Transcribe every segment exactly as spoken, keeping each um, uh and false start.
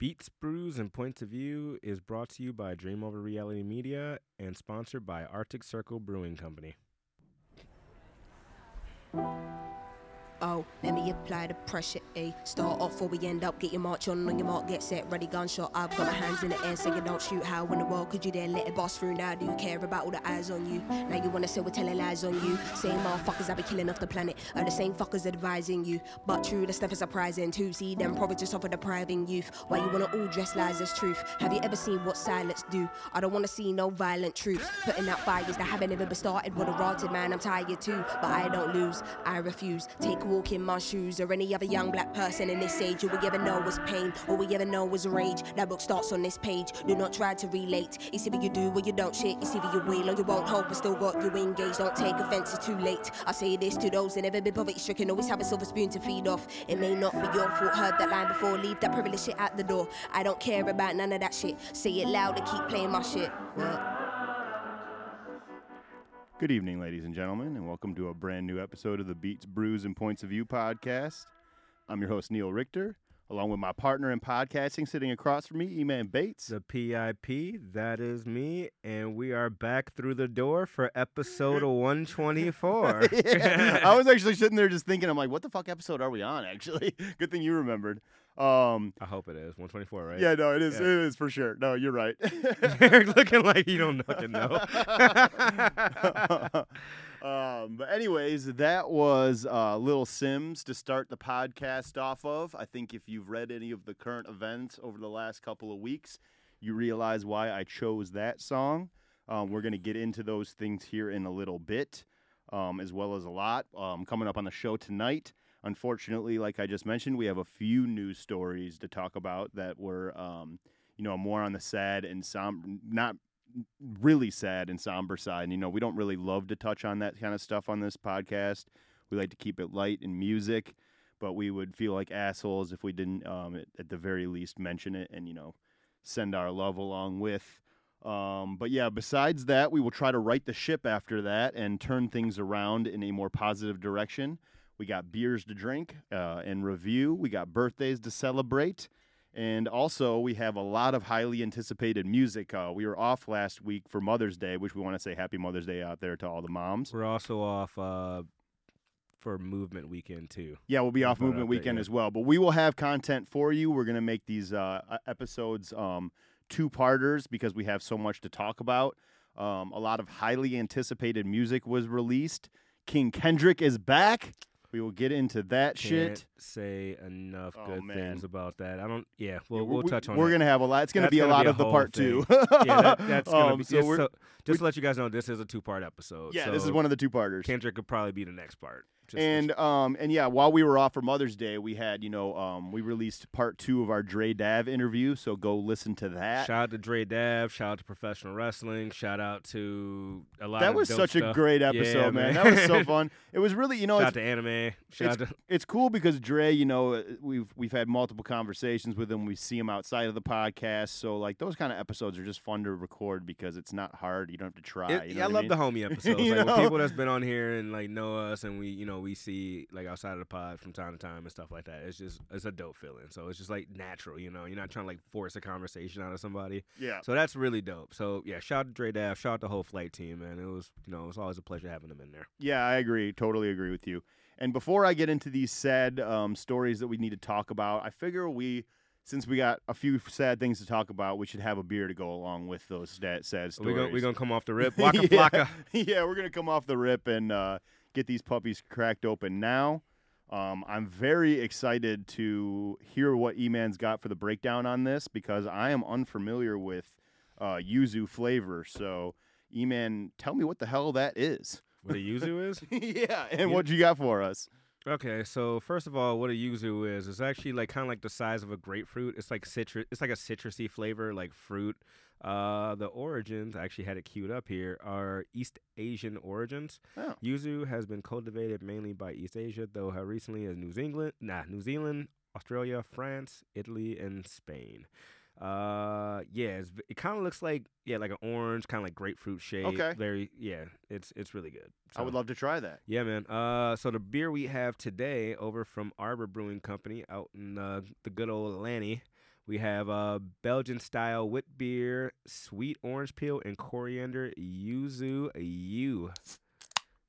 Beats, Brews, and Points of View is brought to you by Dreamover Reality Media and sponsored by Arctic Circle Brewing Company. Oh, let me apply the pressure, eh? Start off before we end up, get your march on, on your mark, get set, ready, gunshot. I've got my hands in the air, saying don't shoot. How in the world could you then let it boss through now? Do you care about all the eyes on you? Now you wanna say we're telling lies on you. Same motherfuckers I be killing off the planet are the same fuckers advising you. But true, that's never surprising to see them profit just off of depriving youth. Why you wanna all dress lies as truth? Have you ever seen what silence do? I don't wanna see no violent troops putting out fires that haven't even been started. What a rotted man, I'm tired too. But I don't lose, I refuse. Take walk in my shoes or any other young black person in this age. All we ever know is pain, all we ever know is rage. That book starts on this page, do not try to relate. It's either you do or you don't shit, it's either you will or you won't. Hope I still got you engaged, don't take offense, it's too late. I say this to those that never been poverty stricken, always have a silver spoon to feed off. It may not be your fault, heard that line before, leave that privilege shit out the door. I don't care about none of that shit, say it loud and keep playing my shit. What? Good evening, ladies and gentlemen, and welcome to a brand new episode of the Beats, Brews, and Points of View podcast. I'm your host, Neil Richter, along with my partner in podcasting sitting across from me, Eman Bates. The P I P, that is me, and we are back through the door for episode one twenty-four. Yeah. I was actually sitting there just thinking, I'm like, what the fuck episode are we on, actually? Good thing you remembered. Um, I hope it is one twenty-four, right? Yeah, no, it is. Yeah. It is for sure. No, you're right. You're looking like you don't fucking know. um, but anyways, that was uh, Little Sims to start the podcast off of. I think if you've read any of the current events over the last couple of weeks, you realize why I chose that song. Um, we're gonna get into those things here in a little bit, um, as well as a lot um, coming up on the show tonight. Unfortunately, like I just mentioned, we have a few news stories to talk about that were, um, you know, more on the sad and som- not really sad and somber side. And, you know, we don't really love to touch on that kind of stuff on this podcast. We like to keep it light in music, but we would feel like assholes if we didn't, um, at, at the very least, mention it and, you know, send our love along with. Um, but yeah, besides that, we will try to right the ship after that and turn things around in a more positive direction. We got beers to drink uh, and review. We got birthdays to celebrate. And also, we have a lot of highly anticipated music. Uh, we were off last week for Mother's Day, which we want to say Happy Mother's Day out there to all the moms. We're also off uh, for Movement Weekend, too. Yeah, we'll be off Movement Weekend as well. But we will have content for you. We're going to make these uh, episodes um, two-parters because we have so much to talk about. Um, a lot of highly anticipated music was released. King Kendrick is back. We will get into that. Can't shit. Say enough oh, good man. things about that. I don't. Yeah, we'll yeah, we'll touch on. We're it. gonna have a lot. It's gonna that's be a gonna lot be a of the part thing. two. yeah, that, that's gonna um, be. So, so just to let you guys know, this is a two-part episode. Yeah, so this is one of the two-parters. Kendrick could probably be the next part. Just and um and yeah, while we were off for Mother's Day, we had you know um we released part two of our Dre Dav interview. So go listen to that. Shout out to Dre Dav. Shout out to professional wrestling. Shout out to a lot. That of was dope such stuff. a great episode, yeah, man. That was so fun. It was really you know. Shout out to anime. Shout it's, out to- it's cool because Dre, you know, we've we've had multiple conversations with him. We see him outside of the podcast. So like those kind of episodes are just fun to record because it's not hard. You don't have to try. It, you know yeah, I love mean? the homie episodes. Like know? With people that's been on here and like know us and we you know. we see like outside of the pod from time to time and stuff like that. It's just it's a dope feeling. So it's just like natural, you know. You're not trying to like force a conversation out of somebody. Yeah. So that's really dope. So yeah, shout out to Dre Dav, shout out the whole flight team, man. It was you know, it's always a pleasure having them in there. Yeah, I agree. Totally agree with you. And before I get into these sad um, stories that we need to talk about, I figure we since we got a few sad things to talk about, we should have a beer to go along with those sad, sad stories. We're gonna, we gonna come off the rip. Waka yeah. flocka. Yeah, we're gonna come off the rip and uh get these puppies cracked open now. Um, I'm very excited to hear what E-Man's got for the breakdown on this because I am unfamiliar with uh, yuzu flavor. So, E-Man, tell me what the hell that is. What a yuzu is? yeah, and yeah. What you got for us? Okay, so first of all, what a yuzu is, it's actually like kind of like the size of a grapefruit. It's like citrus. It's like a citrusy flavor, like fruit. Uh, the origins, I actually had it queued up here, are East Asian origins. Oh. Yuzu has been cultivated mainly by East Asia, though how recently as New Zealand, nah, New Zealand, Australia, France, Italy, and Spain. Uh, yeah, it's, it kind of looks like yeah, like an orange, kind of like grapefruit shape. Okay, very yeah, it's it's really good. So, I would love to try that. Yeah, man. Uh, so the beer we have today over from Arbor Brewing Company out in uh, the good old Atlanta. We have uh, Belgian-style wit beer, sweet orange peel, and coriander yuzu you.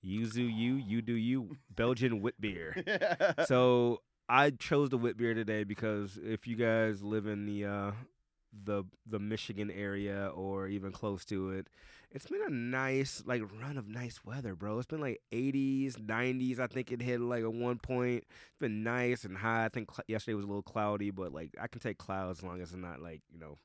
Yuzu you, you do you, Belgian wit beer. Yeah. So I chose the wit beer today because if you guys live in the uh, the the Michigan area or even close to it, it's been a nice like run of nice weather, bro. It's been like eighties, nineties. I think it hit like at one point. It's been nice and high. I think cl- yesterday was a little cloudy, but like I can take clouds as long as it's not like, you know,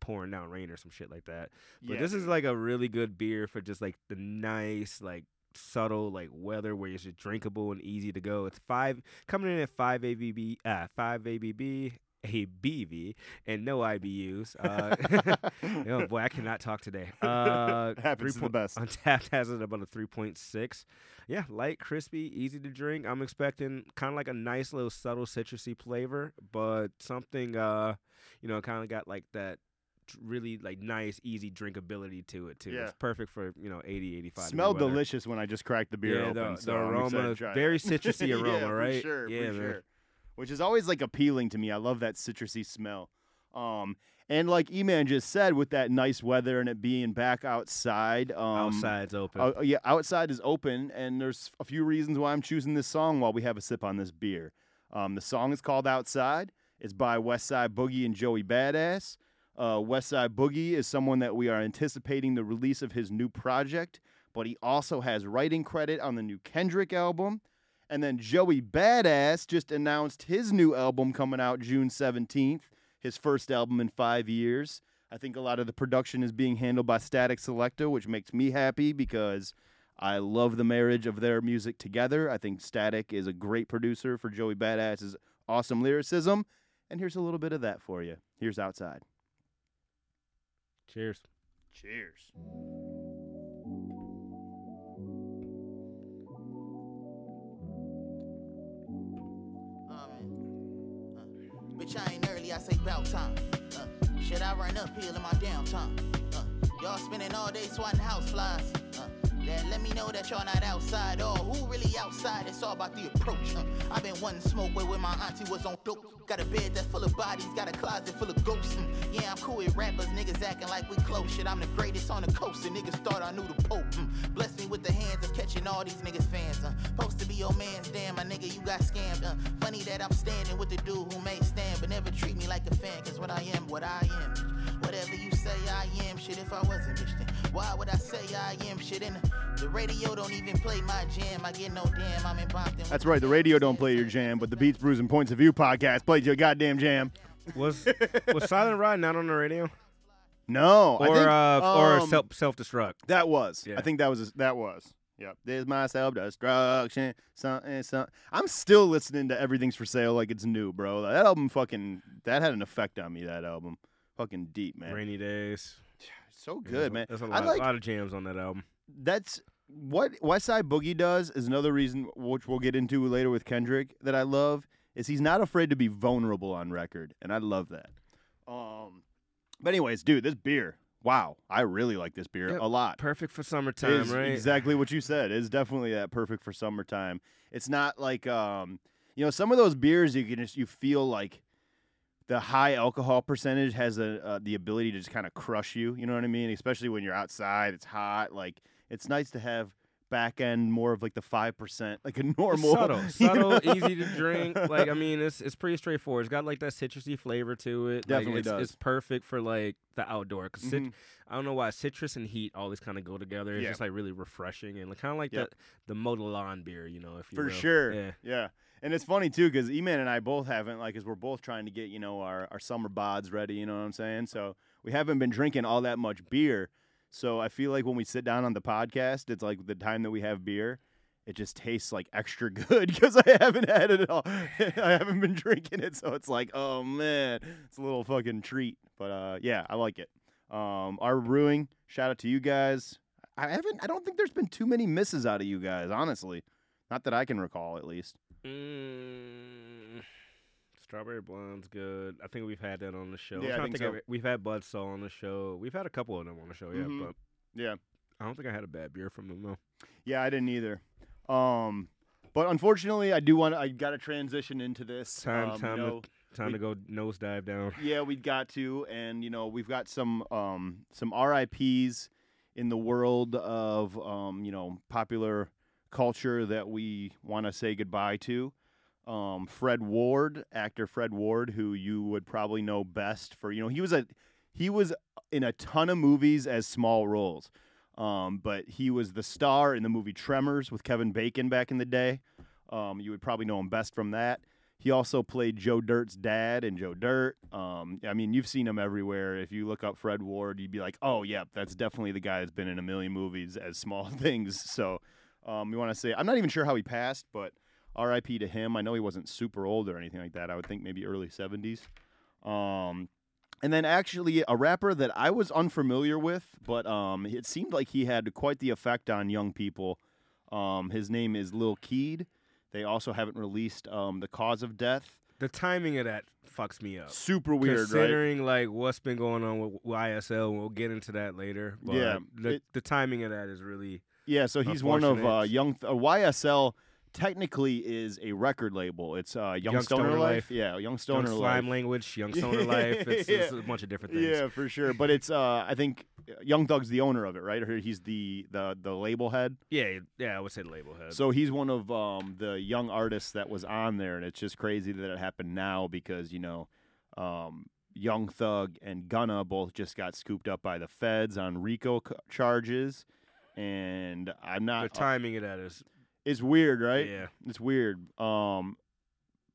pouring down rain or some shit like that. But yeah, this is like a really good beer for just like the nice like subtle like weather where it's just drinkable and easy to go. It's five coming in at five A B V, uh, five A B B, A B V, and no I B Us. Uh, oh boy, I cannot talk today. Uh, Happens to the best. Untappd has it about a three point six. Yeah, light, crispy, easy to drink. I'm expecting kind of like a nice little subtle citrusy flavor, but something uh, you know, kind of got like that really like nice easy drinkability to it too. Yeah. It's perfect for, you know, eighty, eighty-five. Smelled delicious when I just cracked the beer yeah, open. The, so the aroma, very citrusy aroma, yeah, right? For sure, yeah, for sure. Which is always like appealing to me. I love that citrusy smell. Um, and like Eman just said, with that nice weather and it being back outside, um, outside's open. Uh, yeah, outside is open, and there's a few reasons why I'm choosing this song while we have a sip on this beer. Um, the song is called "Outside." It's by Westside Boogie and Joey Badass. Uh, Westside Boogie is someone that we are anticipating the release of his new project, but he also has writing credit on the new Kendrick album. And then Joey Badass just announced his new album coming out June seventeenth, his first album in five years. I think a lot of the production is being handled by Static Selecta, which makes me happy because I love the marriage of their music together. I think Static is a great producer for Joey Badass's awesome lyricism. And here's a little bit of that for you. Here's Outside. Cheers. Cheers. Bitch, I ain't early, I say bout time. Uh, shit, I run uphill in my downtime. Uh, y'all spending all day swatting house flies. Uh, that let me know that y'all not outside. Or oh, who really outside? It's all about the approach. Uh, I been wanting smoke where, where my auntie was on dope. Got a bed that's full of bodies, got a closet full of ghosts. Mm, yeah, I'm cool with rappers, niggas acting like we close. Shit, I'm the greatest on the coast. The niggas thought I knew the Pope. Mm, bless me with the hands of catching all these niggas fans. Uh, supposed to be your man's damn, my nigga, you got scammed. Uh, funny that I'm standing with the dude who may stand, but never treat me like a fan. Cause what I am, what I am. Whatever you say I am, shit, if I wasn't bitch, then why would I say I am, shit, in the radio don't even play my jam. I get no damn, I'm in Bompton. That's right, the radio don't play your jam, but the Beats, Brews, and Points of View podcast played your goddamn jam. Was was Silent Ride not on the radio? No. Or I think, uh, um, or self self destruct. That was. Yeah. I think that was that was. Yep. There's my self destruction. Something, something. I'm still listening to Everything's for Sale like it's new, bro. That album fucking that had an effect on me. That album, fucking deep, man. Rainy Days. So good, yeah, man. There's a lot, like, a lot of jams on that album. That's what Westside Boogie does. Is another reason, which we'll get into later with Kendrick, that I love is he's not afraid to be vulnerable on record, and I love that. Um, but anyways, dude, this beer. Wow, I really like this beer, yep, a lot. Perfect for summertime, right? Exactly what you said. It's definitely that perfect for summertime. It's not like um, you know, some of those beers you can just you feel like the high alcohol percentage has a uh, the ability to just kind of crush you. You know what I mean? Especially when you're outside, it's hot. Like it's nice to have back end more of like the five percent, like a normal, it's subtle, subtle, easy to drink. Like I mean, it's it's pretty straightforward. It's got like that citrusy flavor to it. Definitely like, it's, does. It's perfect for like the outdoor. Cause mm-hmm. cit- I don't know why citrus and heat always kind of go together. It's yeah. just like really refreshing and kind of like yep. the the Modelon beer, you know, if you for will. sure, yeah. yeah. And it's funny too because Eman and I both haven't like, cause we're both trying to get you know our our summer bods ready. You know what I'm saying? So we haven't been drinking all that much beer. So I feel like when we sit down on the podcast, it's like the time that we have beer, it just tastes like extra good because I haven't had it at all. I haven't been drinking it, so it's like, oh man, it's a little fucking treat. But uh, yeah, I like it. Um, Arbor Brewing, shout out to you guys. I haven't, I don't think there's been too many misses out of you guys, honestly. Not that I can recall, at least. Mm. Strawberry Blonde's good. I think we've had that on the show. Yeah, I think, think so. I've, we've had Budsaw on the show. We've had a couple of them on the show, yeah. Mm-hmm. But yeah, I don't think I had a bad beer from them though. Yeah, I didn't either. Um, but unfortunately, I do want. I got to transition into this. Time, um, time, you know, to, Time we, to go nose dive down. Yeah, we got to, and you know we've got some um, some R I Ps in the world of um, you know popular culture that we want to say goodbye to. Um, Fred Ward, actor Fred Ward, who you would probably know best for, you know, he was a he was in a ton of movies as small roles, um, but he was the star in the movie Tremors with Kevin Bacon back in the day. Um, you would probably know him best from that. He also played Joe Dirt's dad in Joe Dirt. Um, I mean, you've seen him everywhere. If you look up Fred Ward, you'd be like, oh, yeah, that's definitely the guy that's been in a million movies as small things. So um, we want to say, I'm not even sure how he passed, but R I P to him. I know he wasn't super old or anything like that. I would think maybe early seventies. Um, and then actually a rapper that I was unfamiliar with, but um, it seemed like he had quite the effect on young people. Um, his name is Lil Keed. They also haven't released um, The Cause of Death. The timing of that fucks me up. Super weird, considering, right? Considering, like, what's been going on with Y S L. We'll get into that later. But yeah. The, it, the timing of that is really Yeah, so he's one of uh, Young... Th- uh, Y S L technically is a record label. It's uh, Young, Young Stoner, Stoner Life. Life. Yeah, Young Stoner Young Life. Slime Language, Young Stoner Life. It's, yeah. it's a bunch of different things. Yeah, for sure. But it's, uh, I think, Young Thug's the owner of it, right? Or he's the, the, the label head? Yeah, yeah, I would say the label head. So he's one of um, the young artists that was on there, and it's just crazy that it happened now because, you know, um, Young Thug and Gunna both just got scooped up by the feds on RICO c- charges, and I'm not... The timing uh, of that is... It's weird, right? Yeah. It's weird. Um,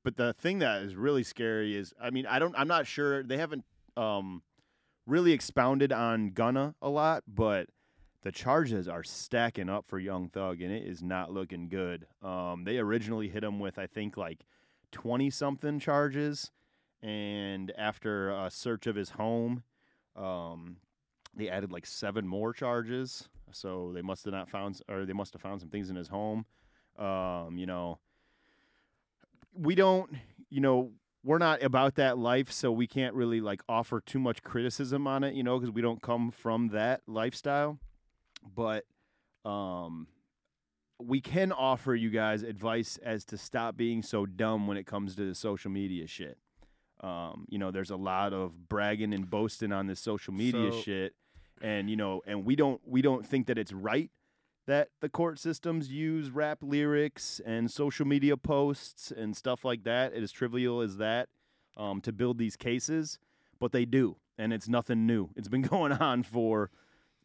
but the thing that is really scary is, I mean, I don't, I'm not sure. They haven't um, really expounded on Gunna a lot, but the charges are stacking up for Young Thug, and it is not looking good. Um, they originally hit him with, I think, like twenty-something charges, and after a search of his home, um, they added like seven more charges. So they must have not found, or they must have found some things in his home. Um, you know, we don't, you know, we're not about that life, so we can't really like offer too much criticism on it, you know, because we don't come from that lifestyle. But um, we can offer you guys advice as to stop being so dumb when it comes to the social media shit. Um, you know, there's a lot of bragging and boasting on this social media so- shit. And you know, and we don't we don't think that it's right that the court systems use rap lyrics and social media posts and stuff like that, as trivial as that, um, to build these cases. But they do, and it's nothing new. It's been going on for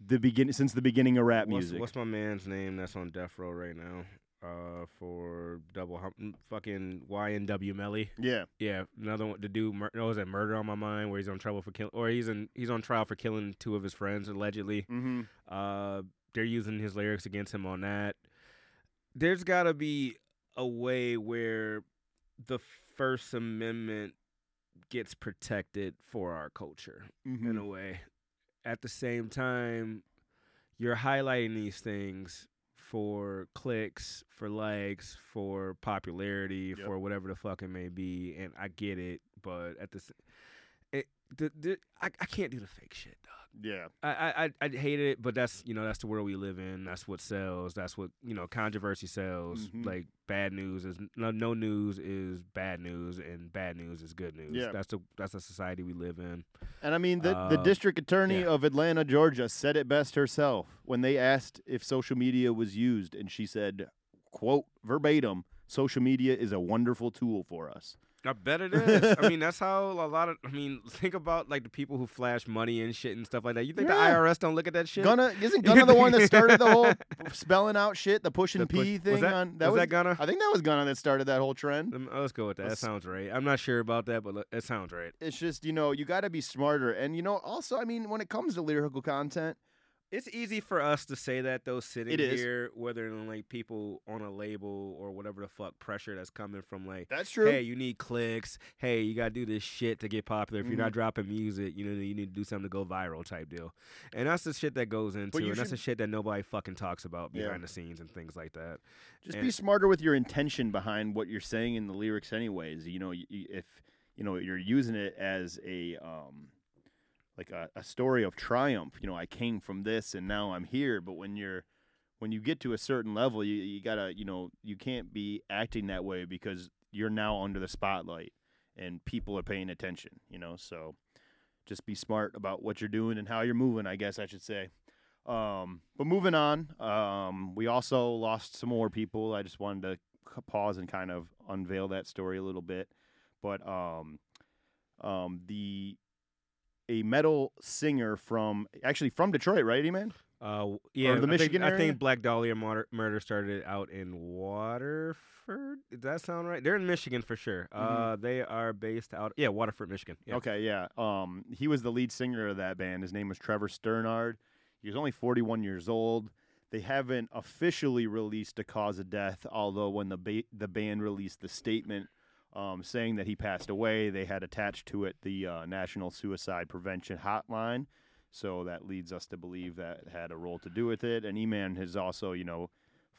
the begin since the beginning of rap what's, music. What's my man's name that's on death row right now? Uh, for double hum- fucking Y N W Melly. Yeah, yeah. Another one. The dude. Mur- no, was that Murder on My Mind? Where he's on trouble for killing, or he's in he's on trial for killing two of his friends allegedly. Mm-hmm. Uh, they're using his lyrics against him on that. There's got to be a way where the First Amendment gets protected for our culture mm-hmm. in a way. At the same time, you're highlighting these things for clicks, for likes, for popularity, yep. for whatever the fuck it may be, and I get it, but at the, it, the, the I, I can't do the fake shit, dog. Yeah, I, I I hate it, but that's you know that's the world we live in. That's what sells. That's what you know. Controversy sells. Mm-hmm. Like bad news is no, no news is bad news, and bad news is good news. Yeah. that's the that's the society we live in. And I mean, the, uh, the district attorney yeah. of Atlanta, Georgia, said it best herself when they asked if social media was used. And she said, quote, verbatim, social media is a wonderful tool for us. I bet it is. I mean, that's how a lot of, I mean, think about, like, the people who flash money and shit and stuff like that. You think yeah. the I R S don't look at that shit? Gunna, isn't Gunna the one that started the whole spelling out shit, the push and the push, P thing? Was that, on, that, was was, that Gunna? I think that was Gunna that started that whole trend. Um, let's go with that. Let's, that sounds right. I'm not sure about that, but it sounds right. It's just, you know, you got to be smarter. And, you know, also, I mean, when it comes to lyrical content, it's easy for us to say that, though, sitting here, whether like people on a label or whatever the fuck pressure that's coming from, like, that's true. Hey, you need clicks. Hey, you got to do this shit to get popular. If mm-hmm. you're not dropping music, you know, you need to do something to go viral type deal. And that's the shit that goes into it. Should... That's the shit that nobody fucking talks about behind yeah. the scenes and things like that. Just and... be smarter with your intention behind what you're saying in the lyrics anyways. You know, if, you know, you're using it as a... Um... like a, a story of triumph, you know, I came from this and now I'm here. But when you're, when you get to a certain level, you, you gotta, you know, you can't be acting that way because you're now under the spotlight and people are paying attention, you know, so just be smart about what you're doing and how you're moving, I guess I should say. Um, but moving on, um, we also lost some more people. I just wanted to pause and kind of unveil that story a little bit. But um, um, the a metal singer from, actually from Detroit, right, Eman? Uh, yeah, or the I Michigan think, area? I think Black Dahlia Murder started out in Waterford. Does that sound right? They're in Michigan for sure. Mm-hmm. Uh, they are based out, yeah, Waterford, Michigan. Yeah. Okay, yeah. Um, he was the lead singer of that band. His name was Trevor Sternard. He was only forty-one years old. They haven't officially released a cause of death, although when the ba- the band released the statement um, saying that he passed away, they had attached to it the uh, National Suicide Prevention Hotline. So that leads us to believe that had a role to do with it. And Eman has also, you know,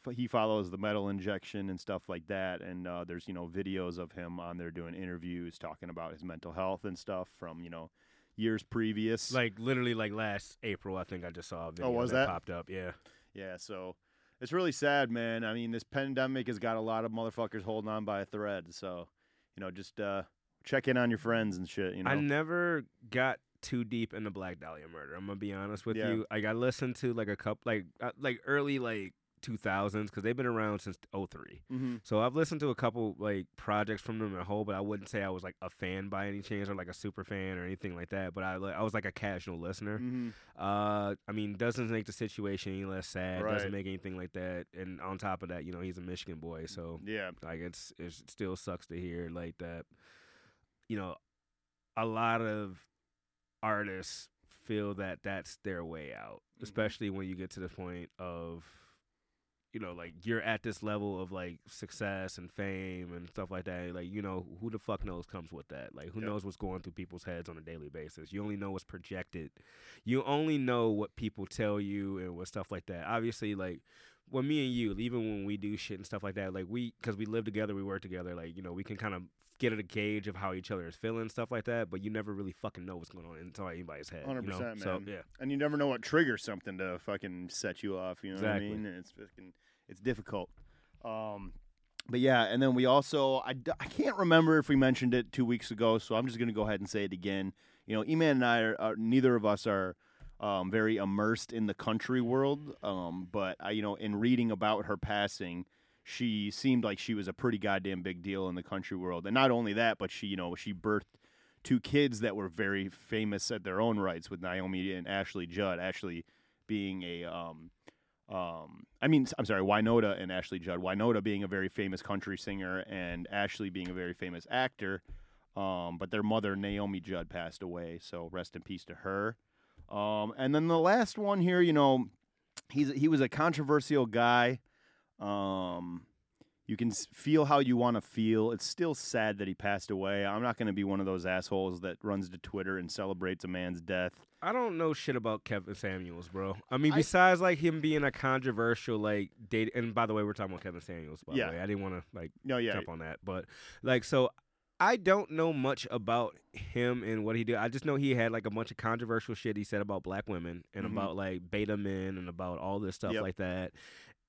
f- he follows the metal injection and stuff like that. And uh, there's, you know, videos of him on there doing interviews, talking about his mental health and stuff from, you know, years previous. Like literally like last April, I think I just saw a video oh, was that, that popped up. Yeah. Yeah. So it's really sad, man. I mean, this pandemic has got a lot of motherfuckers holding on by a thread. So, you know, just uh, check in on your friends and shit, you know. I never got too deep into Black Dahlia Murder. I'm gonna be honest with yeah. you. Like I listened to like a couple, like uh, like early like two thousands because they've been around since oh three. Mm-hmm. So I've listened to a couple like projects from them in a whole, but I wouldn't say I was like a fan by any chance or like a super fan or anything like that. But I like, I was like a casual listener. Mm-hmm. Uh, I mean, doesn't make the situation any less sad. Right. Doesn't make anything like that. And on top of that, you know, he's a Michigan boy, so yeah, like it's it still sucks to hear like that. You know, a lot of artists feel that that's their way out, especially when you get to the point of, you know, like you're at this level of like success and fame and stuff like that. Like, you know, who the fuck knows comes with that? Like, who yep. knows what's going through people's heads on a daily basis? You only know what's projected. You only know what people tell you and what stuff like that. Obviously, like, well, me and you, even when we do shit and stuff like that, like we, because we live together, we work together, like, you know, we can kind of get at a gauge of how each other is feeling and stuff like that, but you never really fucking know what's going on inside anybody's head. one hundred percent, you know? Man. So, yeah. And you never know what triggers something to fucking set you off, you know exactly. what I mean? And it's fucking, it's difficult. Um, but yeah, and then we also, I, I can't remember if we mentioned it two weeks ago, so I'm just going to go ahead and say it again. You know, Eman and I, are, are neither of us are, Um, very immersed in the country world, um, but I, you know, in reading about her passing, she seemed like she was a pretty goddamn big deal in the country world, and not only that, but she, you know, she birthed two kids that were very famous at their own rights with Naomi and Ashley Judd. Ashley being a, um, um, I mean, I'm sorry, Wynonna and Ashley Judd. Wynonna being a very famous country singer, and Ashley being a very famous actor. Um, but their mother Naomi Judd passed away, so rest in peace to her. Um, and then the last one here, you know, he's he was a controversial guy. Um, you can feel how you want to feel. It's still sad that he passed away. I'm not going to be one of those assholes that runs to Twitter and celebrates a man's death. I don't know shit about Kevin Samuels, bro. I mean, besides I, like him being a controversial like date. And by the way, we're talking about Kevin Samuels. By yeah. the way, I didn't want to like no, yeah, jump on that, but like so. I don't know much about him and what he did. I just know he had like a bunch of controversial shit he said about black women and mm-hmm. about like beta men and about all this stuff yep. like that.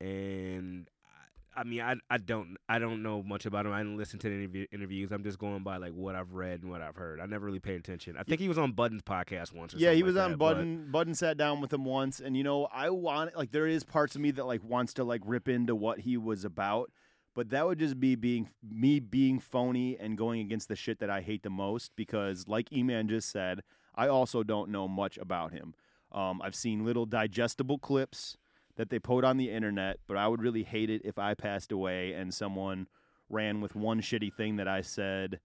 And I mean, I I don't I don't know much about him. I didn't listen to any interview, interviews. I'm just going by like what I've read and what I've heard. I never really paid attention. I think he was on Budden's podcast once. Or yeah, he was like on that, Budden. But... Budden sat down with him once, and you know, I want like there is parts of me that like wants to like rip into what he was about. But that would just be being me being phony and going against the shit that I hate the most because, like Eman just said, I also don't know much about him. Um, I've seen little digestible clips that they put on the internet, but I would really hate it if I passed away and someone ran with one shitty thing that I said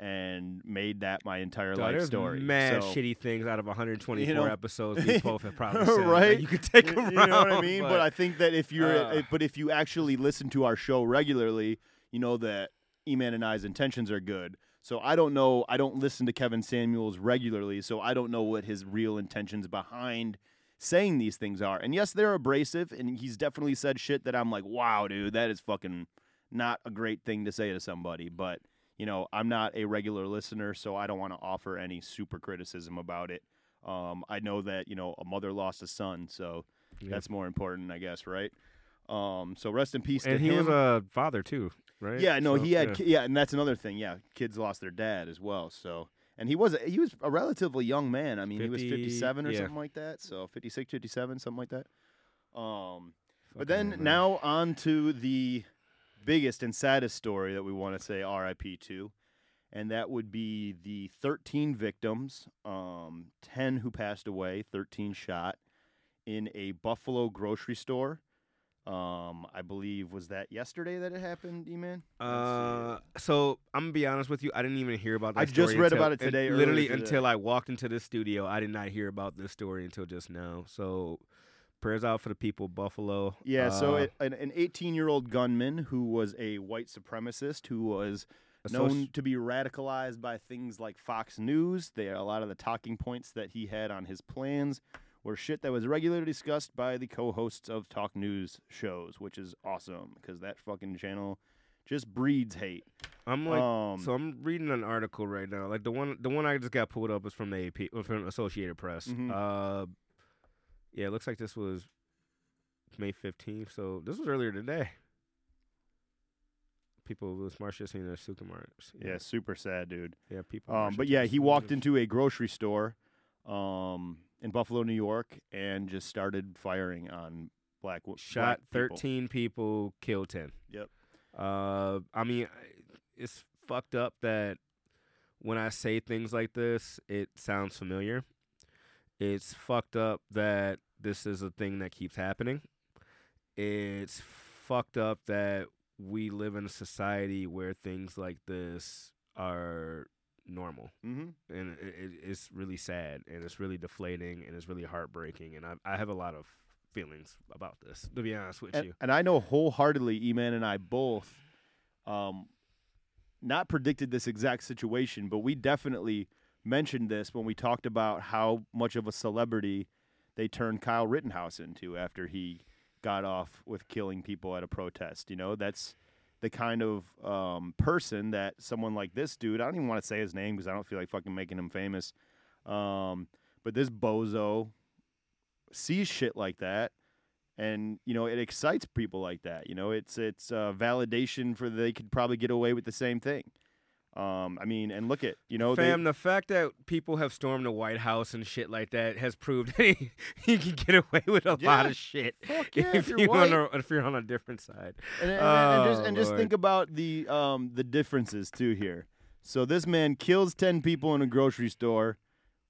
and made that my entire Dude, life story. Mad so, shitty things out of one hundred twenty-four you know, episodes we both have probably said. Right? Like you could take them. You round, know what I mean? But, but I think that if you're, uh, but if you actually listen to our show regularly, you know that Eman and I's intentions are good. So I don't know. I don't listen to Kevin Samuels regularly, so I don't know what his real intentions behind saying these things are. And yes, they're abrasive, and he's definitely said shit that I'm like, wow, dude, that is fucking not a great thing to say to somebody, but. You know, I'm not a regular listener, so I don't want to offer any super criticism about it. Um, I know that, you know, a mother lost a son, so yeah. that's more important, I guess, right? Um, so rest in peace and to him. And he was a father, too. right? Yeah, no, so, he had, yeah. yeah, and that's another thing. Yeah, kids lost their dad as well. So, and he was a, he was a relatively young man. I mean, fifty, he was fifty-seven or yeah. something like that. So fifty-six, fifty-seven, something like that. Um, but then remember. Now on to the biggest and saddest story that we want to say R I P to, and that would be the thirteen victims, um, ten who passed away, thirteen shot in a Buffalo grocery store. Um, I believe, was that yesterday that it happened, Eman? Uh, so I'm gonna be honest with you, I didn't even hear about that. I story just read until, about it today. Literally today. Until I walked into this studio, I did not hear about this story until just now. So prayers out for the people, Buffalo. Yeah. Uh, so it, an eighteen-year-old gunman who was a white supremacist who was known to be radicalized by things like Fox News. They a lot of the talking points that he had on his plans were shit that was regularly discussed by the co-hosts of talk news shows, which is awesome because that fucking channel just breeds hate. I'm like, um, so I'm reading an article right now. Like the one, the one I just got pulled up is from the A P, from Associated Press. Mm-hmm. Uh, yeah, it looks like this was May fifteenth, so this was earlier today. People with smart shit in their supermarkets. Yeah. yeah, super sad, dude. Yeah, people. Um, but yeah, he walked into a grocery store. Um. In Buffalo, New York, and just started firing on black people. Shot thirteen people, killed ten. Yep. Uh, I mean, it's fucked up that when I say things like this, it sounds familiar. It's fucked up that this is a thing that keeps happening. It's fucked up that we live in a society where things like this are normal. Mm-hmm. And it, it, it's really sad, and it's really deflating, and it's really heartbreaking, and I, I have a lot of feelings about this, to be honest with and, you. And I know wholeheartedly Eman and I both um, not predicted this exact situation, but we definitely mentioned this when we talked about how much of a celebrity they turned Kyle Rittenhouse into after he got off with killing people at a protest. You know, that's the kind of um, person that someone like this dude, I don't even want to say his name because I don't feel like fucking making him famous, um, but this bozo sees shit like that, and, you know, it excites people like that. You know, it's it's uh, validation for they could probably get away with the same thing. Um, I mean, and look at, you know. Fam, they, the fact that people have stormed the White House and shit like that has proved that he, he can get away with a yeah, lot of shit. Fuck yeah, if, if, you're white. On a, if you're on a different side. And, and, oh, and, just, and just think about the um, the differences, too, here. So this man kills ten people in a grocery store,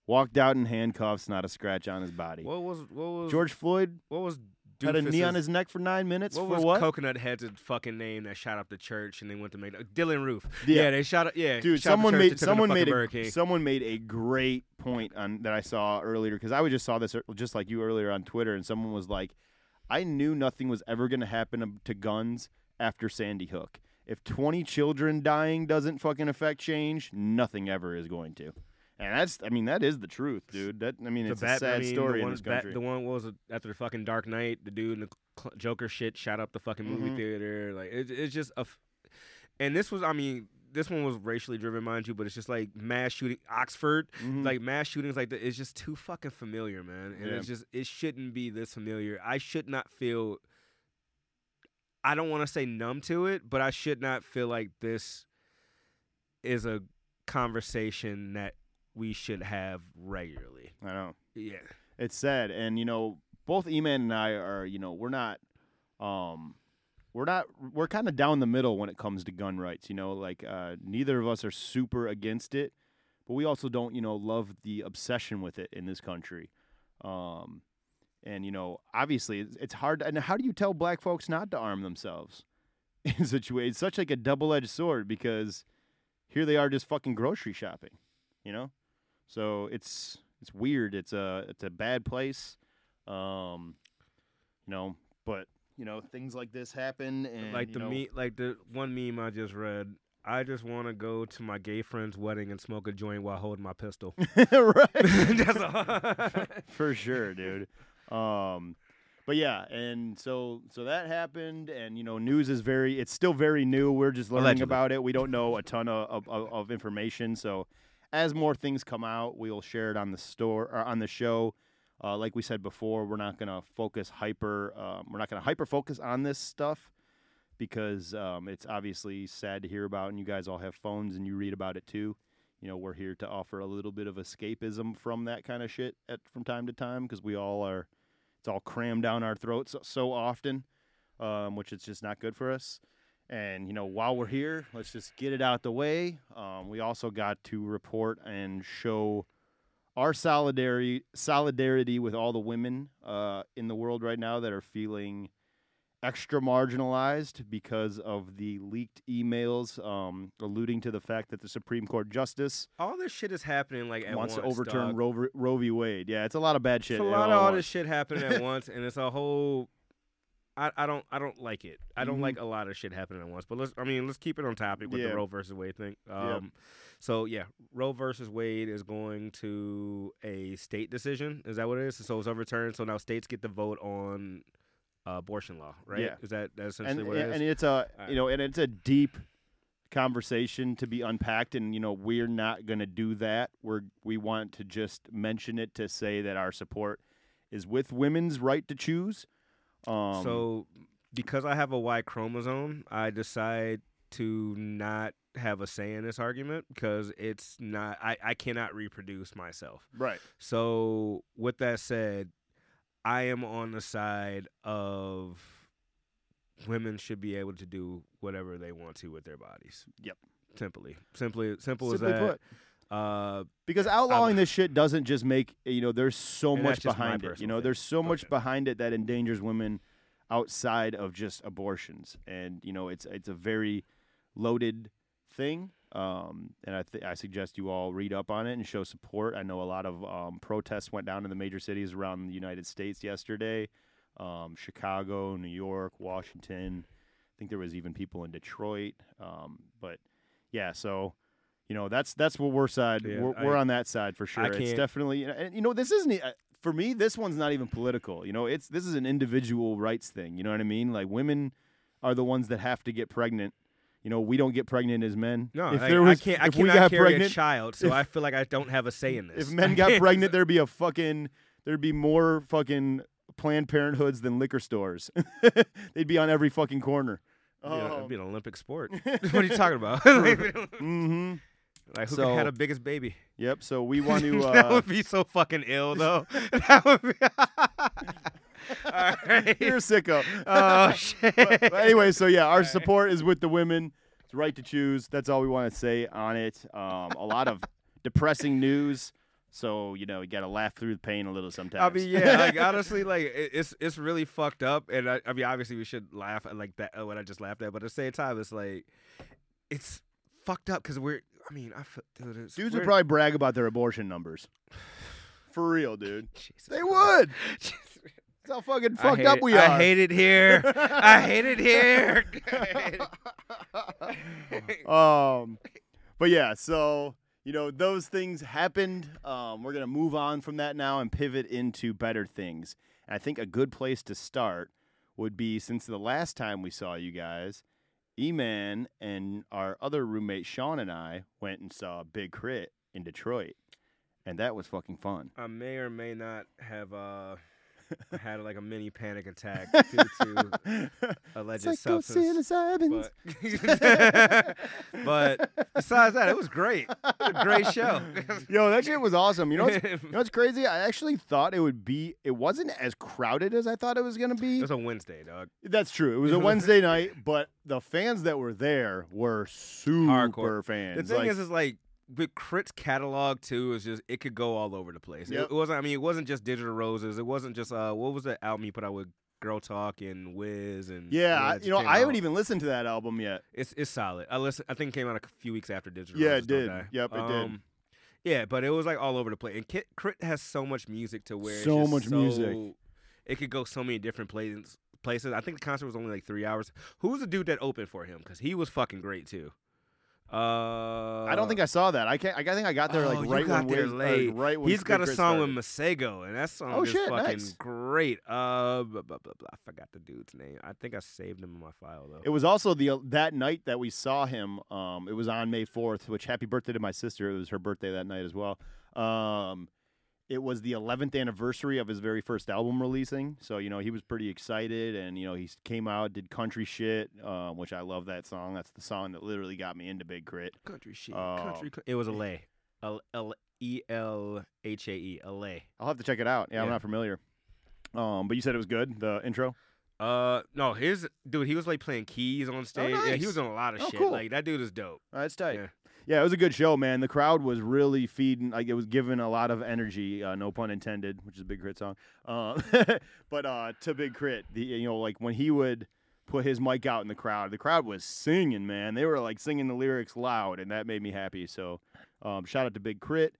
walked out in handcuffs, not a scratch on his body. What was, what was George Floyd? What was Had a knee on his neck for nine minutes what for was what? Coconut Head's fucking name that shot up the church and they went to make Dylan Roof. Yeah, yeah they shot up. Yeah, dude, shot someone up the made someone made a, someone made a great point on that I saw earlier because I just saw this just like you earlier on Twitter, and someone was like, "I knew nothing was ever going to happen to guns after Sandy Hook. If twenty children dying doesn't fucking affect change, nothing ever is going to." And that's, I mean, that is the truth, dude. That I mean, it's bat, a sad I mean, story in this country. Bat, the one was after the fucking Dark Knight, the dude in the cl- Joker shit shot up the fucking movie mm-hmm. theater. Like, it, it's just a. F- and this was, I mean, this one was racially driven, mind you, but it's just like mass shooting, Oxford, mm-hmm. like mass shootings like that. It's just too fucking familiar, man. And yeah. it's just, it shouldn't be this familiar. I should not feel, I don't want to say numb to it, but I should not feel like this is a conversation that we should have regularly. I know. Yeah. It's sad. And, you know, both Eman and I are, you know, we're not, um, we're not, we're kind of down the middle when it comes to gun rights, you know, like uh, neither of us are super against it, but we also don't, you know, love the obsession with it in this country. Um, and, you know, obviously it's, it's hard. And how do you tell black folks not to arm themselves in such a way? It's such like a double-edged sword because here they are just fucking grocery shopping, you know? So it's it's weird. It's a it's a bad place, um, you know. But you know things like this happen, and like the me- like the one meme I just read. I just want to go to my gay friend's wedding and smoke a joint while holding my pistol. Right, That's a- for sure, dude. Um, but yeah, and so so that happened, and you know, news is very it's still very new. We're just learning Allegedly. about it. We don't know a ton of of, of information, so. As more things come out, we'll share it on the store or on the show. Uh, like we said before, we're not gonna focus hyper. Um, we're not gonna hyper focus on this stuff because um, it's obviously sad to hear about, and you guys all have phones and you read about it too. You know, we're here to offer a little bit of escapism from that kind of shit at, from time to time, because we all are, it's all crammed down our throats so often, um, which is just not good for us. And, you know, while we're here, let's just get it out the way. Um, we also got to report and show our solidarity solidarity with all the women uh, in the world right now that are feeling extra marginalized because of the leaked emails um, alluding to the fact that the Supreme Court justice... All this shit is happening, like, at once. Wants to overturn Roe, Roe v. Wade. Yeah, it's a lot of bad shit. It's a lot of all this shit happening at once, and it's a whole... I, I don't I don't like it. I don't mm-hmm. like a lot of shit happening at once. But let's I mean let's keep it on topic with yeah. the Roe versus Wade thing. Um, yep. So yeah, Roe versus Wade is going to a state decision. Is that what it is? So it's overturned. So now states get the vote on uh, abortion law, right? Yeah. Is that that's essentially and, what and, it is? And it's a right. you know and it's a deep conversation to be unpacked. And you know we're not going to do that. We're we want to just mention it to say that our support is with women's right to choose. Um, so, because I have a Y chromosome, I decide to not have a say in this argument because it's not, I, I cannot reproduce myself. Right. So, with that said, I am on the side of women should be able to do whatever they want to with their bodies. Yep. Simply. Simply, simple Simply as that. Put. Uh, because outlawing I'm, this shit doesn't just make, you know, there's so much behind it. You know, thing. there's so okay. much behind it that endangers women outside of just abortions. And, you know, it's it's a very loaded thing. Um, and I th- I suggest you all read up on it and show support. I know a lot of um, protests went down in the major cities around the United States yesterday. Um, Chicago, New York, Washington. I think there was even people in Detroit. Um, but, yeah, so... You know, that's that's what we're side. Yeah, we're, I, we're on that side for sure. It's definitely, and you know, this isn't for me. This one's not even political. You know, it's this is an individual rights thing. You know what I mean? Like women are the ones that have to get pregnant. You know, we don't get pregnant as men. No, if there was, I can't. I cannot carry pregnant, a child, so if, I feel like I don't have a say in this. If men got pregnant, there'd be a fucking there'd be more fucking Planned Parenthoods than liquor stores. They'd be on every fucking corner. Oh, yeah, it'd be an Olympic sport. What are you talking about? mm-hmm. Like, who so, had the biggest baby? Yep, so we want to... Uh, that would be so fucking ill, though. That would be... All right. You're a sicko. Oh, shit. But, but anyway, so yeah, our all support right. is with the women. It's right to choose. That's all we want to say on it. Um, a lot of depressing news. So, you know, you got to laugh through the pain a little sometimes. I mean, yeah, like, honestly, like, it's it's really fucked up. And, I, I mean, obviously, we should laugh at, like, that, what I just laughed at. But at the same time, it's, like, it's fucked up because we're... I mean, I feel, dude, dudes would probably brag about their abortion numbers. For real, dude. Jesus they would. Jesus. That's how fucking fucked up it. we are. I hate it here. I hate it here. hate it. um, but yeah, so you know those things happened. Um, we're gonna move on from that now and pivot into better things. And I think a good place to start would be since the last time we saw you guys. Eman and our other roommate, Sean, and I went and saw Big K R I T in Detroit, and that was fucking fun. I may or may not have uh, had like a mini panic attack due to alleged substance. But, but besides that, it was great. It was a great show. Yo, that shit was awesome. You know, what's, you know what's crazy? I actually thought it would be, it wasn't as crowded as I thought it was going to be. It was a Wednesday, dog. That's true. It was a Wednesday night, but the fans that were there were super hardcore fans. The thing like, is, is like, but K R I T.'s catalog too is just it could go all over the place. Yep. It wasn't. I mean, it wasn't just Digital Roses. It wasn't just uh, what was the album you put out with Girl Talk and Wiz and yeah. Wiz you know, I out. haven't even listened to that album yet. It's it's solid. I listen. I think it came out a few weeks after Digital. Yeah, Roses, it did. Yep, it um, did. Yeah, but it was like all over the place. And K R I T. has so much music to where so it's much so, music. It could go so many different places. Places. I think the concert was only like three hours. Who's the dude that opened for him? Because he was fucking great too. Uh, I don't think I saw that. I can't. I think I got there like oh, right, got when there late. Uh, right when he's got a song started. with Masego, and that song oh, is shit, fucking nice. great. Uh, blah, blah, blah, blah. I forgot the dude's name. I think I saved him in my file though. It was also the uh, that night that we saw him. Um, it was on May fourth, which happy birthday to my sister. It was her birthday that night as well. Um, It was the eleventh anniversary of his very first album releasing, so, you know, he was pretty excited, and, you know, he came out, did Country Shit, uh, which I love that song. That's the song that literally got me into Big K R I T. Country Shit. Uh, country. It was L A. L E L H A E. L A. I'll have to check it out. Yeah, yeah. I'm not familiar. Um, but you said it was good, the intro? Uh, no, his, dude, he was, like, playing keys on stage. Oh, nice. Yeah, he was doing a lot of oh, shit. Cool. Like, that dude is dope. Oh, that's tight. Yeah. Yeah, it was a good show, man. The crowd was really feeding, like, it was giving a lot of energy, uh, no pun intended, which is a Big K R I T song. Uh, but uh, to Big K R I T, the, you know, like, when he would put his mic out in the crowd, the crowd was singing, man. They were, like, singing the lyrics loud, and that made me happy. So, um, shout out to Big K R I T.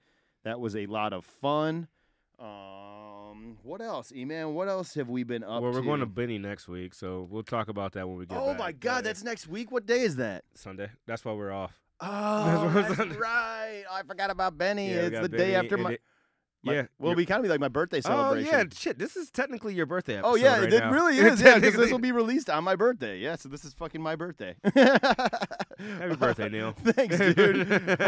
That was a lot of fun. Um, what else, Eman? What else have we been up well, to? Well, we're going to Benny next week, so we'll talk about that when we get oh back. Oh, my God, that's next week? What day is that? Sunday. That's why we're off. Oh, that's, that's right. Oh, I forgot about Benny. Yeah, it's the Benny, day after my, it, my yeah. Well, we kind of be like my birthday celebration. Oh yeah, shit. This is technically your birthday. Episode oh yeah, right it now. Really is. Yeah, because this will be released on my birthday. Yeah, so this is fucking my birthday. Happy birthday, Neil. Thanks, dude.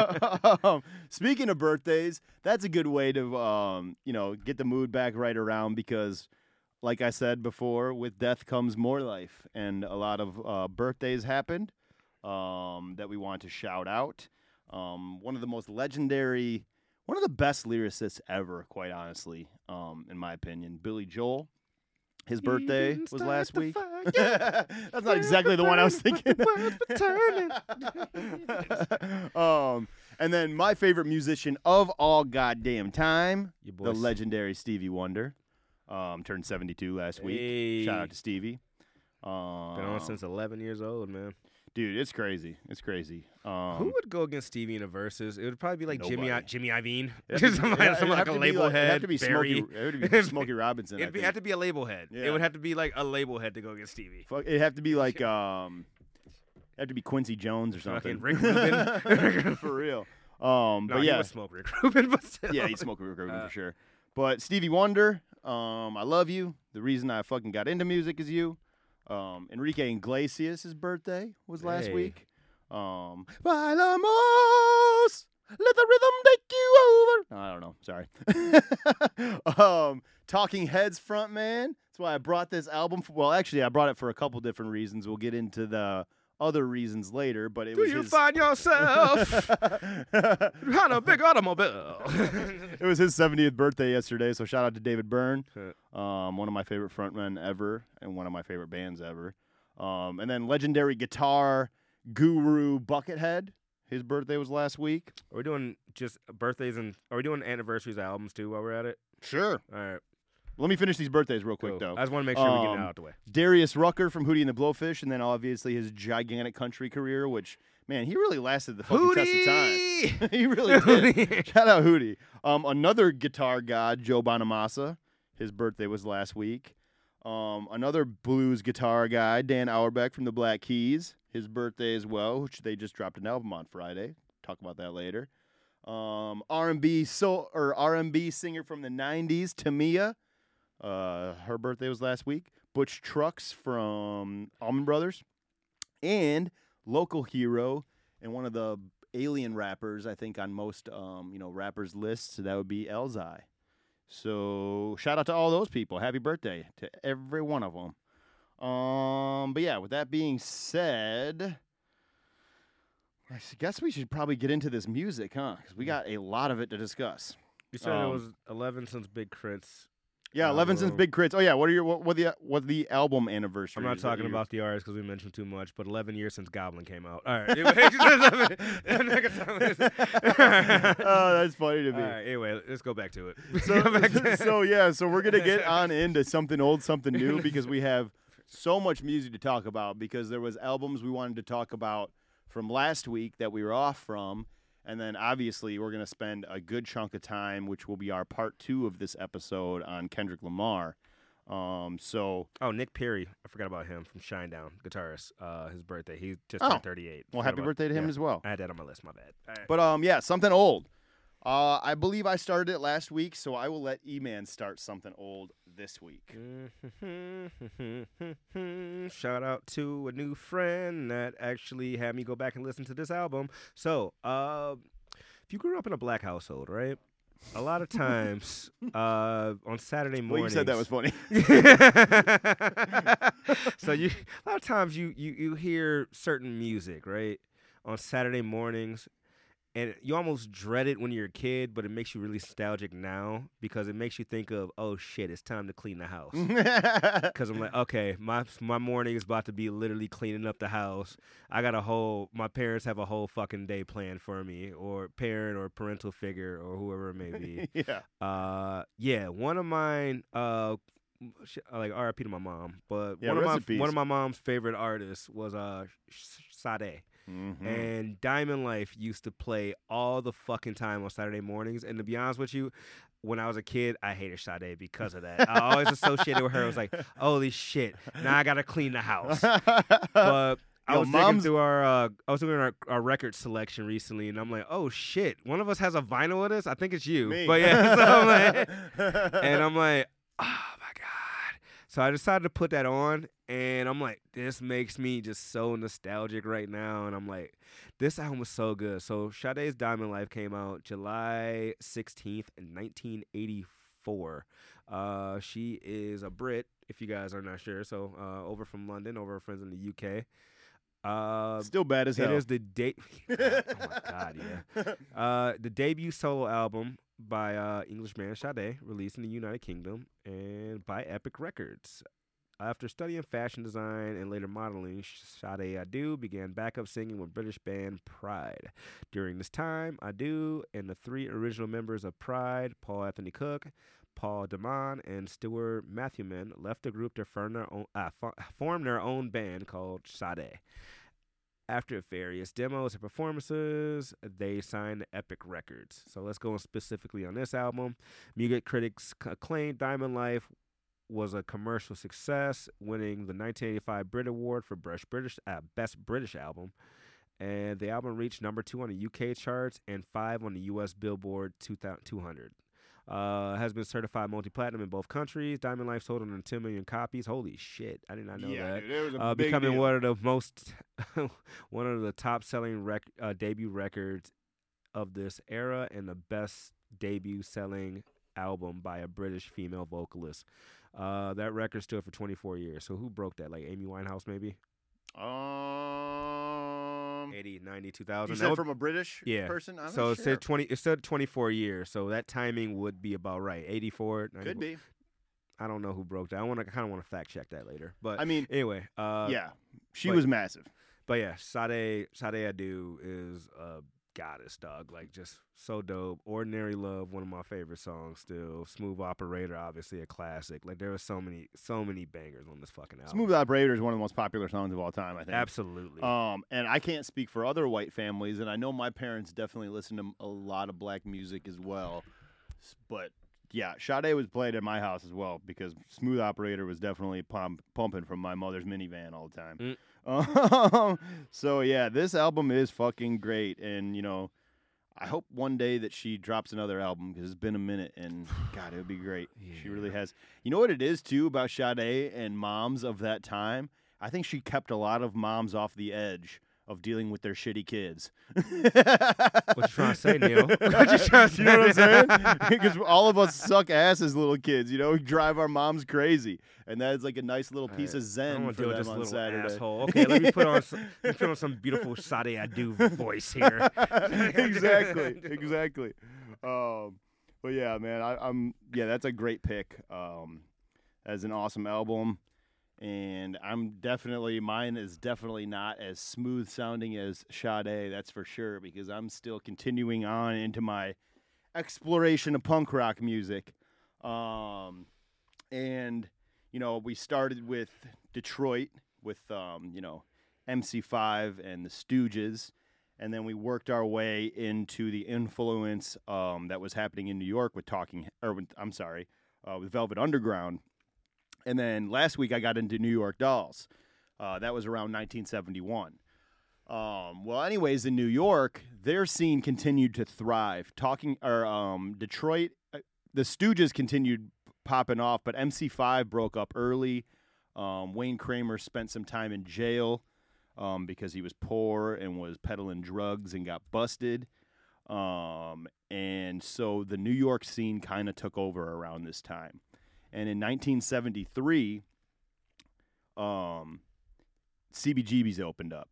um, speaking of birthdays, that's a good way to um, you know, get the mood back right around, because, like I said before, with death comes more life, and a lot of uh, birthdays happened. Um, that we want to shout out. Um, one of the most legendary, one of the best lyricists ever, quite honestly, um, in my opinion, Billy Joel. His birthday was last week. Yeah. That's not exactly the one I was thinking. um, and then my favorite musician of all goddamn time, the legendary Stevie Wonder, um, turned seventy-two last week. Hey. Shout out to Stevie. Um, Been on since eleven years old, man. Dude, it's crazy. It's crazy. Um, Who would go against Stevie in a versus? It would probably be like Jimmy, I, Jimmy Iovine. Something like a label head. It would have to be Smokey, it be Smokey Robinson. It would have to be a label head. Yeah. It would have to be like a label head to go against Stevie. Fuck, it'd have to be like um, have to be Quincy Jones or something. Fucking Rick Rubin. For real. Um, no, but yeah, he would smoke Rick Rubin. But still. Yeah, he'd smoke Rick Rubin uh, for sure. But Stevie Wonder, um, I love you. The reason I fucking got into music is you. Um, Enrique Iglesias' birthday was last hey. week. Um, Bailamos, let the rhythm take you over. I don't know. Sorry. um, Talking Heads frontman. That's why I brought this album. For, well, actually, I brought it for a couple different reasons. We'll get into the other reasons later. But it Do was you his... find yourself on a big automobile? It was his seventieth birthday yesterday, so shout out to David Byrne. Um, one of my favorite frontmen ever, and one of my favorite bands ever. Um, and then legendary guitar guru Buckethead. His birthday was last week. Are we doing just birthdays and are we doing anniversaries of albums too while we're at it? Sure. All right. Let me finish these birthdays real quick, cool. though. I just want to make sure um, we get it out of the way. Darius Rucker from Hootie and the Blowfish, and then obviously his gigantic country career, which, man, he really lasted the fucking Hootie! test of time. He really did. Shout out Hootie. Um, another guitar god, Joe Bonamassa. His birthday was last week. Um, another blues guitar guy, Dan Auerbach from the Black Keys. His birthday as well, which they just dropped an album on Friday. Talk about that later. Um, R and B soul or R and B singer from the nineties, Tamia. Uh, her birthday was last week. Butch Trucks from Allman Brothers, and local hero and one of the alien rappers, I think, on most um, you know, rappers lists. So that would be Elzai. So shout out to all those people. Happy birthday to every one of them. Um, but yeah, with that being said, I guess we should probably get into this music, huh? Because we got a lot of it to discuss. You said um, it was eleven since Big K R I T's. Yeah, eleven since Big K R I T's. Oh yeah, what are your what, what the what the album anniversary? I'm not talking about the artists because we mentioned too much, but eleven years since Goblin came out. All right. Oh, that's funny to me. All right, anyway, let's go back to it. So, back to so yeah, so we're gonna get on into something old, something new, because we have so much music to talk about. Because there was albums we wanted to talk about from last week that we were off from. And then, obviously, we're going to spend a good chunk of time, which will be our part two of this episode, on Kendrick Lamar. Um, so, Oh, Nick Perry. I forgot about him from Shinedown, guitarist. Uh, his birthday. He just oh. turned thirty-eight. Well, happy about, birthday to him yeah. as well. I had that on my list. My bad. All right. But, um, yeah, something old. Uh, I believe I started it last week, so I will let E-Man start something old this week. Shout out to a new friend that actually had me go back and listen to this album. So, uh, if you grew up in a black household, right? a lot of times uh, on Saturday mornings. Well, you said that was funny. So you a lot of times you, you, you hear certain music, right, on Saturday mornings, and you almost dread it when you're a kid, but it makes you really nostalgic now because it makes you think of, oh, shit, it's time to clean the house. Because I'm like, okay, my my morning is about to be literally cleaning up the house. I got a whole, my parents have a whole fucking day planned for me, or parent or parental figure or whoever it may be. Yeah. Uh, yeah, one of mine, uh, like R I P to my mom, but yeah, one, of my, one of my mom's favorite artists was uh, Sade. Mm-hmm. And Diamond Life used to play all the fucking time on Saturday mornings. And to be honest with you, when I was a kid, I hated Sade because of that. I always associated with her. I was like, holy shit, now I got to clean the house. But Yo, I was digging through our, uh, I was doing our, our record selection recently, and I'm like, oh shit, one of us has a vinyl of this? I think it's you. Me. But yeah, so I'm like, and I'm like, oh my God. So I decided to put that on. And I'm like, this makes me just so nostalgic right now. And I'm like, this album was so good. So Sade's Diamond Life came out July sixteenth, nineteen eighty-four. Uh, she is a Brit, if you guys are not sure. So uh, over from London, over her friends in the U K. Uh, Still bad as hell. It is the de- oh my God, yeah. Uh, the debut solo album by uh, Englishman Sade, released in the United Kingdom and by Epic Records. After studying fashion design and later modeling, Sade Adu began backup singing with British band Pride. During this time, Adu and the three original members of Pride, Paul Anthony Cook, Paul Damon, and Stuart Matthewman, left the group to form their own, uh, form their own band called Sade. After various demos and performances, they signed Epic Records. So let's go specifically on this album. Music critics acclaimed Diamond Life was a commercial success, winning the nineteen eighty-five Brit Award for Best British, uh, Best British Album. And the album reached number two on the U K charts and five on the U S Billboard two hundred. Uh, has been certified multi-platinum in both countries. Diamond Life sold on ten million copies. Holy shit. I did not know yeah, that. Dude, it was a uh, big becoming deal. One of the most, one of the top-selling rec- uh, debut records of this era and the best debut-selling album by a British female vocalist. Uh, that record stood for twenty-four years. So who broke that? Like Amy Winehouse, maybe? Um, eighty, ninety, two thousand. You said would, from a British yeah. person? I'm so not it, sure. said twenty, it said twenty-four years. So that timing would be about right. eighty-four, ninety-four. Could be. I don't know who broke that. I want to kind of want to fact check that later. But I mean, anyway. Uh, yeah, she but, was massive. But yeah, Sade, Sade Adu is a goddess, dog. Like, just so dope. Ordinary Love, one of my favorite songs still. Smooth Operator, obviously a classic. Like, there were so many so many bangers on this fucking album. Smooth Operator is one of the most popular songs of all time, I think. Absolutely. Um, and I can't speak for other white families, and I know my parents definitely listened to a lot of black music as well. But, yeah, Sade was played at my house as well, because Smooth Operator was definitely pump, pumping from my mother's minivan all the time. Mm. Um, so yeah, this album is fucking great, and you know, I hope one day that she drops another album because it's been a minute, and God, it would be great. Yeah. She really has. You know what it is too about Sade and moms of that time? I think she kept a lot of moms off the edge of dealing with their shitty kids. What you trying to say, Neil? What you trying to say? You know what I'm saying? Because all of us suck ass as little kids, you know? We drive our moms crazy. And that is like a nice little piece right. of zen for them on Saturday. Asshole. Okay, let me put on some, let me put on some beautiful Sade Adu voice here. Exactly, exactly. Um, but yeah, man, I, I'm yeah, that's a great pick. Um, that's an awesome album. And I'm definitely, mine is definitely not as smooth sounding as Sade, that's for sure, because I'm still continuing on into my exploration of punk rock music. Um, and, you know, we started with Detroit with, um, you know, M C five and the Stooges. And then we worked our way into the influence um, that was happening in New York with Talking, or with, I'm sorry, uh, with Velvet Underground. And then last week I got into New York Dolls. Uh, that was around nineteen seventy-one. Um, well, anyways, in New York, their scene continued to thrive. Talking or um, Detroit, uh, the Stooges continued popping off, but M C five broke up early. Um, Wayne Kramer spent some time in jail um, because he was poor and was peddling drugs and got busted. Um, and so the New York scene kind of took over around this time. And in nineteen seventy-three, um, C B G B's opened up.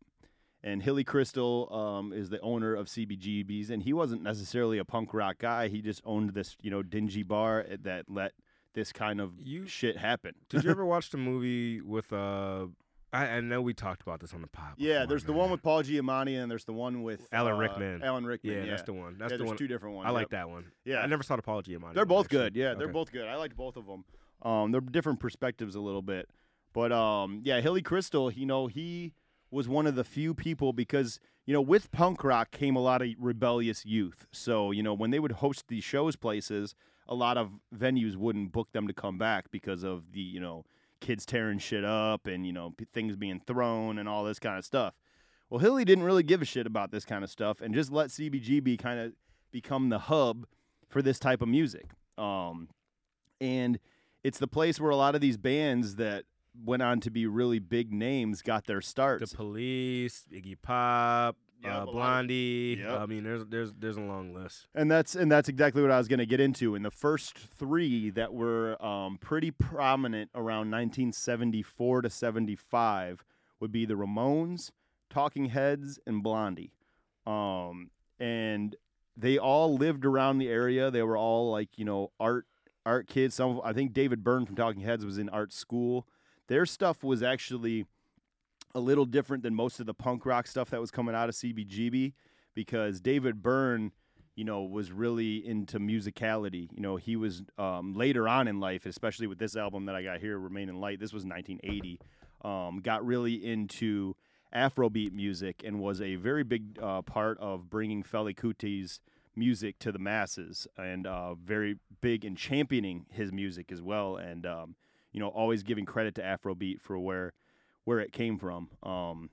And Hilly Crystal um, is the owner of C B G B's, and he wasn't necessarily a punk rock guy. He just owned this, you know, dingy bar that let this kind of you, shit happen. Did you ever watch the movie with? Uh, I, I know we talked about this on the pod. Before, yeah, there's man. the one with Paul Giamatti, and there's the one with Alan uh, Rickman. Alan Rickman. Yeah, yeah, that's the one. That's yeah, the there's one. Two different ones. I like yep. that one. Yeah, I never saw the Paul Giamatti. They're both one, good. Yeah, they're okay. both good. I liked both of them. Um, they're different perspectives a little bit, but um, yeah, Hilly Crystal. You know, he was one of the few people because, you know, with punk rock came a lot of rebellious youth. So, you know, when they would host these shows places, a lot of venues wouldn't book them to come back because of the, you know, kids tearing shit up and, you know, p- things being thrown and all this kind of stuff. Well, Hilly didn't really give a shit about this kind of stuff and just let C B G B kind of become the hub for this type of music. Um, and it's the place where a lot of these bands that went on to be really big names got their starts. The Police, Iggy Pop, yep, uh, Blondie. Yep. I mean, there's there's there's a long list. And that's and that's exactly what I was going to get into. And the first three that were um, pretty prominent around nineteen seventy-four to seventy-five would be the Ramones, Talking Heads, and Blondie. Um, and they all lived around the area. They were all like, you know, art art kids. Some I think David Byrne from Talking Heads was in art school. Their stuff was actually a little different than most of the punk rock stuff that was coming out of C B G B because David Byrne, you know, was really into musicality. You know, he was um, later on in life, especially with this album that I got here, Remain in Light, this was nineteen eighty, um, got really into Afrobeat music and was a very big uh, part of bringing Fela Kuti's music to the masses and uh, very big in championing his music as well. And, um, you know, always giving credit to Afrobeat for where where it came from. Um,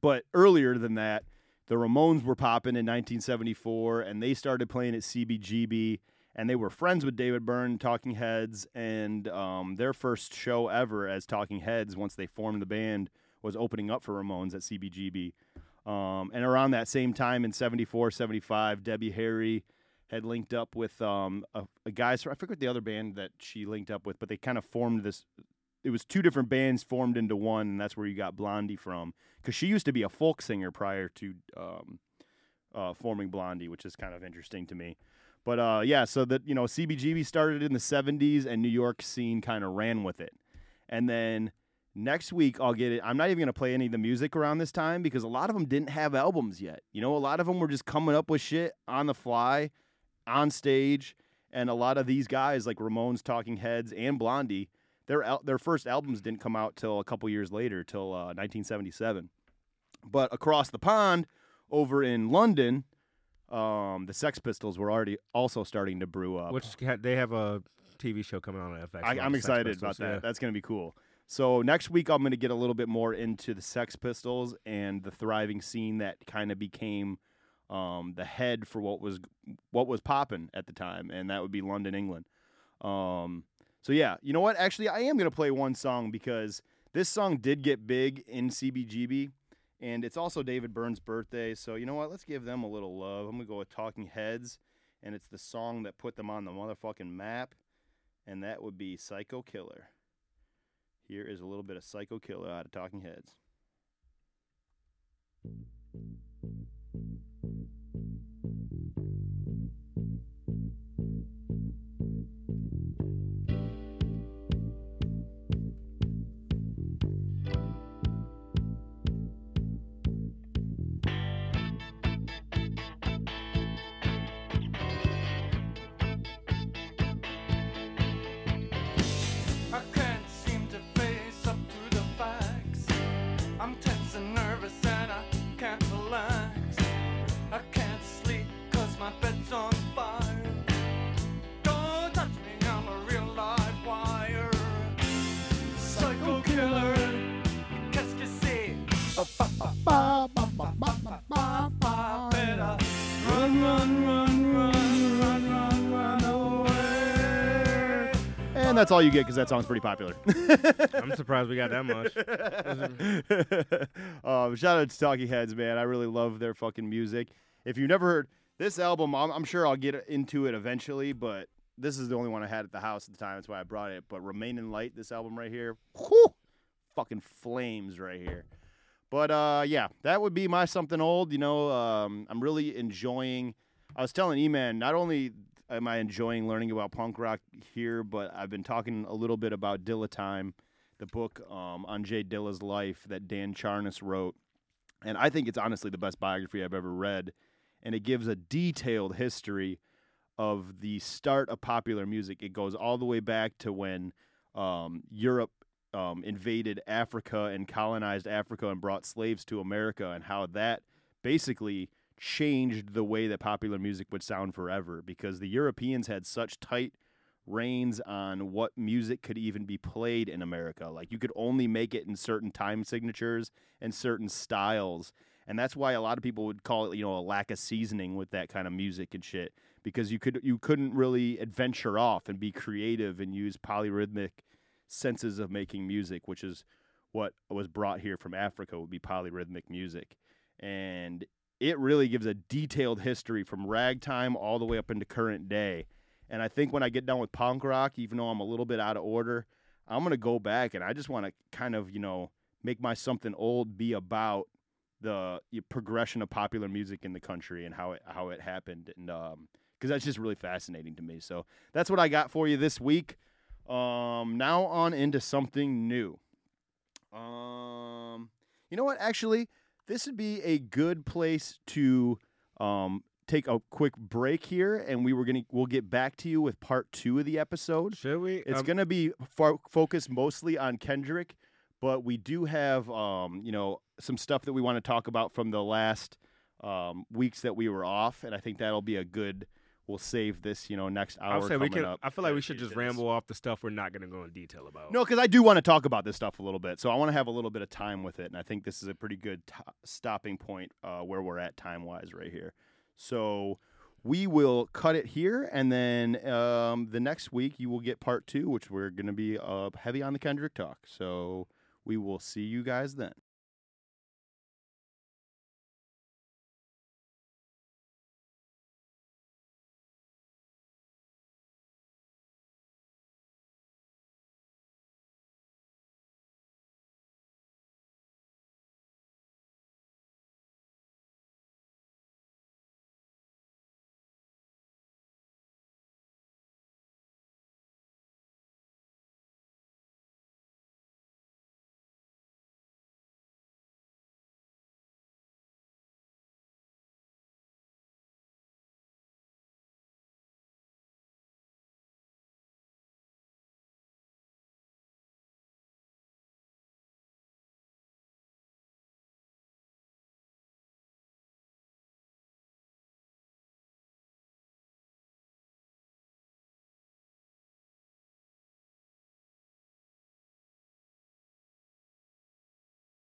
but earlier than that, the Ramones were popping in nineteen seventy-four, and they started playing at C B G B, and they were friends with David Byrne, Talking Heads, and um, their first show ever as Talking Heads, once they formed the band, was opening up for Ramones at C B G B. Um, and around that same time in seventy-four, seventy-five, Debbie Harry had linked up with um, a, a guy, so I forget the other band that she linked up with, but they kind of formed this, it was two different bands formed into one, and that's where you got Blondie from, because she used to be a folk singer prior to um, uh, forming Blondie, which is kind of interesting to me. But uh, yeah, so that, you know, C B G B started in the seventies, and New York scene kind of ran with it. And then next week, I'll get it. I'm not even going to play any of the music around this time, because a lot of them didn't have albums yet. You know, a lot of them were just coming up with shit on the fly, on stage, and a lot of these guys like Ramones, Talking Heads, and Blondie, their al- their first albums didn't come out till a couple years later, till uh, nineteen seventy-seven. But across the pond, over in London, um, the Sex Pistols were already also starting to brew up. Which they have a T V show coming on at F X. I, I'm excited Pistols, about that. Yeah. That's going to be cool. So next week I'm going to get a little bit more into the Sex Pistols and the thriving scene that kind of became Um, the head for what was what was popping at the time, and that would be London, England. Um, so yeah, you know what? Actually, I am gonna play one song because this song did get big in C B G B, and it's also David Byrne's birthday. So you know what? Let's give them a little love. I'm gonna go with Talking Heads, and it's the song that put them on the motherfucking map, and that would be Psycho Killer. Here is a little bit of Psycho Killer out of Talking Heads. That's all you get because that song's pretty popular. I'm surprised we got that much. um, shout out to Talking Heads, man. I really love their fucking music. If you've never heard, This album, I'm, I'm sure I'll get into it eventually, but this is the only one I had at the house at the time. That's why I brought it. But Remain in Light, this album right here, whew, fucking flames right here. But, uh, yeah, that would be my something old. You know, um, I'm really enjoying – I was telling E-Man, not only am I enjoying learning about punk rock here, but I've been talking a little bit about Dilla Time, the book um, on Jay Dilla's life that Dan Charnas wrote. And I think it's honestly the best biography I've ever read. And it gives a detailed history of the start of popular music. It goes all the way back to when um, Europe Um, invaded Africa and colonized Africa and brought slaves to America, and how that basically changed the way that popular music would sound forever, because the Europeans had such tight reins on what music could even be played in America. Like, you could only make it in certain time signatures and certain styles, and that's why a lot of people would call it, you know, a lack of seasoning with that kind of music and shit, because you could you couldn't really adventure off and be creative and use polyrhythmic senses of making music, which is what was brought here from Africa, would be polyrhythmic music. And it really gives a detailed history from ragtime all the way up into current day. And I think when I get done with punk rock, even though I'm a little bit out of order, I'm going to go back and I just want to kind of, you know, make my something old be about the progression of popular music in the country and how it, how it happened. And, um, cause that's just really fascinating to me. So that's what I got for you this week. Um, now on into something new. Um, you know what? Actually, this would be a good place to um take a quick break here, and we were gonna we'll get back to you with part two of the episode. Should we? It's um, gonna be fo- focused mostly on Kendrick, but we do have um you know some stuff that we want to talk about from the last um weeks that we were off, and I think that'll be a good. We'll save this, you know, next hour coming we can, up. I feel like we should just ramble off the stuff we're not going to go in detail about. No, because I do want to talk about this stuff a little bit, so I want to have a little bit of time with it, and I think this is a pretty good t- stopping point uh, where we're at time-wise right here. So we will cut it here, and then um, the next week you will get part two, which we're going to be uh, heavy on the Kendrick talk. So we will see you guys then.